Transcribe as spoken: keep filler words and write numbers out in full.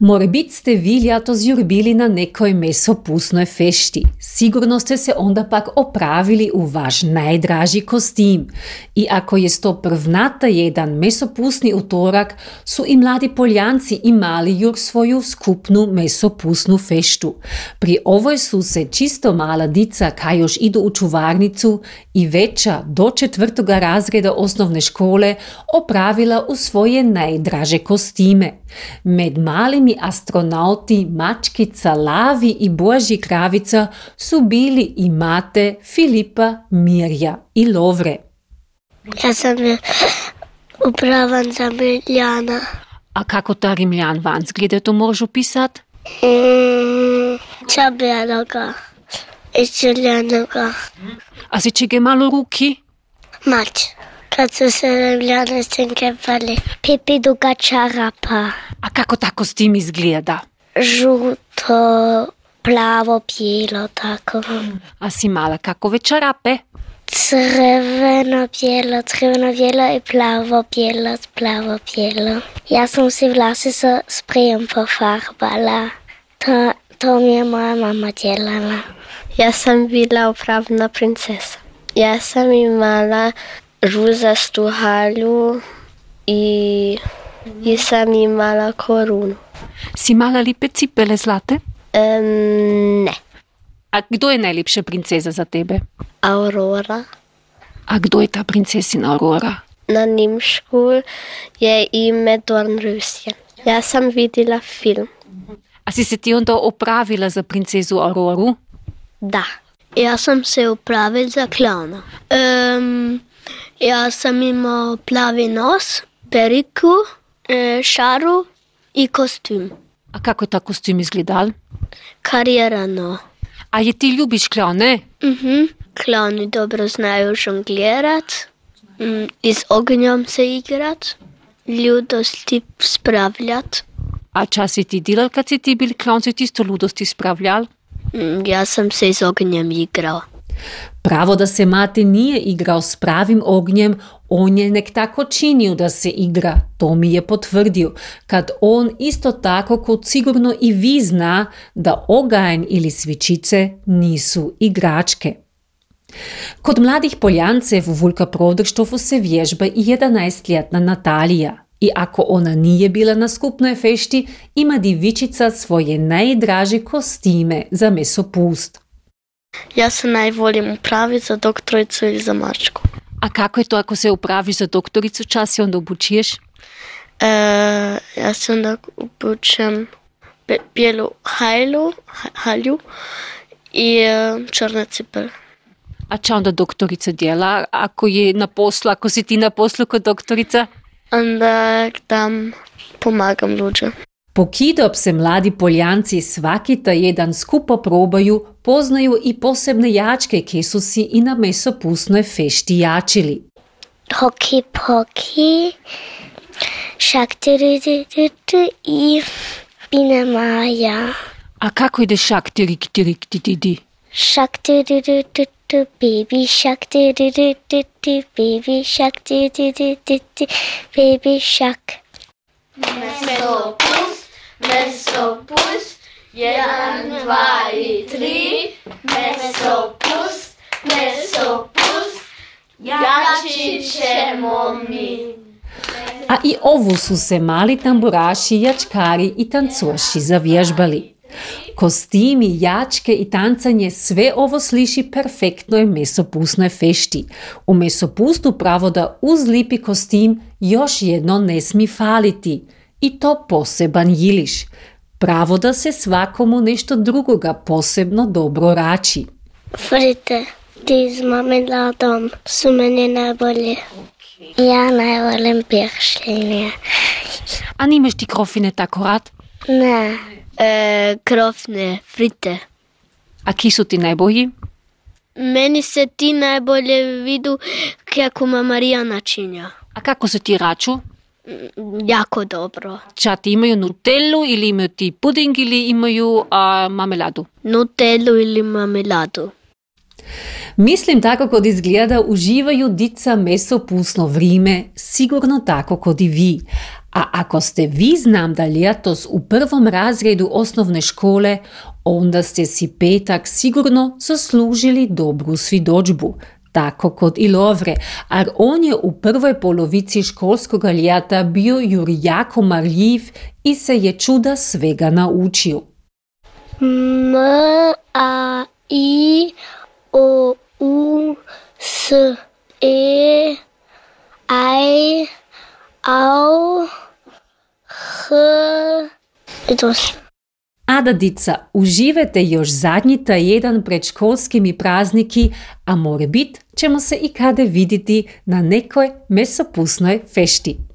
Morebit ste vi лято zjurbili na nekoj mesopusnoj fešti. Sigurno ste se onda pak opravili u vaš najdraži kostim. I ako je to prvnata jedan mesopusni utorak, su i mladi Poljanci imali jur svoju skupnu mesopusnu feštu. Pri ovoj su se čisto mala dica kaj još idu u čuvarnicu i veća do četvrtoga razreda osnovne škole opravila u svoje najdraže kostime. Med malimi astronauti, mačkica, lavi i božji kravica su bili i Mate, Filipa, Mirja i Lovre. Ja sam upravan za Rimljana. A kako ta Rimljan van zgleda, to možeš opisat? Mm, čabeloga i čeljanoga. A si čega malo ruki? Mač. Kad su se Rimljane stinkevali. Pipi duga čarapa. A kako ta kostim izgleda? Žuto, plavo, bijelo, tako. A si mala kakove čarape? Crveno, bijelo, crveno, bijelo i plavo, bijelo, plavo, bijelo. Ja sam si vlasi sa sprejem pofarbala. To, to mi je moja mama delala. Ja sam bila upravna princesa. Ja sam imala žuzastu halju i, i sam imala korunu. Si imala lepe cipele zlate? Um, ne. A kdo je najlepša princeza za tebe? Aurora. A kdo je ta princesina Aurora? Na nemško je ime Dornröschen. Ja sam videla film. A si se ti onda opravila za princezu Auroru? Da. Ja sam se opravila za klavna. Um, ja sam imala plavi nos, periku, šaru i kostum. A kako je ta kostum izgledal? Karierano. A je ti ljubiš klovne? Uh-huh. Klovni dobro znajo žonglirat, i z ognjem se igrat, ludosti spravljat. A čas si ti delal, kad si ti bil klovn, si tisto ludosti spravljal? Mm, jaz sem se z ognjem igral. Pravo da se Mate nije igrao s pravim ognjem, on je nek tako činil da se igra, to mi je potvrdil, kad on isto tako kot sigurno i vi zna da oganj ili svičice nisu igračke. Kod mladih Poljancev u Vulkoprodrštovu se vježba i jedanaestletna Natalija. I ako ona nije bila na skupnoj fešti, ima divičica svoje najdraže kostime za mesopust. Ja se najvolim upraviti za doktorico ili za mačku. A kako je to ako se upraviš za doktoricu? Čas se onda obučiješ? E, ja se onda obučem bijelu halju, halju i črne cipele. A če onda doktorica dela? Ako je na poslu, ako si ti na poslu kot doktorica? Onda tam pomagam ljudem. Pokidob se mladi Poljanci svaki ta jedan skupo probaju, poznaju i posebne jačke, ki so si i na mesopustnoj fešti jačili. Hoki poki, šak tiri tiri i bine maja. A kako ide šak tiri tiri tiri? Šak tiri tiri tiri, baby šak tiri tiri tiri, baby šak tiri tiri tiri, baby šak. Mesopust. Mesopust, jedan, dva i tri, mesopust, mesopust, jači ćemo mi. A i ovu su se mali tamburaši, jačkari i tancoši zavježbali. Kostimi, jačke i tancanje, sve ovo sliši perfektnoj mesopustnoj fešti. U mesopustu pravo da uz lipi kostim još jedno ne smi faliti. I to poseban jiliš. Pravo da se svakomu nešto drugoga posebno dobro rači. Frite, ti s marmeladom su meni najbolje. Ja najvolim piršljine. A nimaš ti krofine tako rad? Ne. E, krofne, frite. A ki su ti najbolji? Meni se ti najbolje vidu kako ma Marija načinja. A kako se ti raču? Jako dobro. Ča ti imaju nutellu ili imaju ti puding ili imaju a, marmeladu? Nutellu ili marmeladu. Mislim tako kot izgleda uživaju dica mesopustno vrime, sigurno tako kot i vi. A ako ste vi znam da ljetos u prvom razredu osnovne škole, onda ste si petak sigurno zaslužili dobru svjedodžbu, tako kot i Lovre, ar on je u prvoj polovici školskoga ljeta bio jur jako marljiv i se je čuda svega naučio. A da dica uživete još zadnji taj jedan pred školskimi prazniki, a morebit ćemo se i kade vidjeti na nekoj mesopusnoj fešti.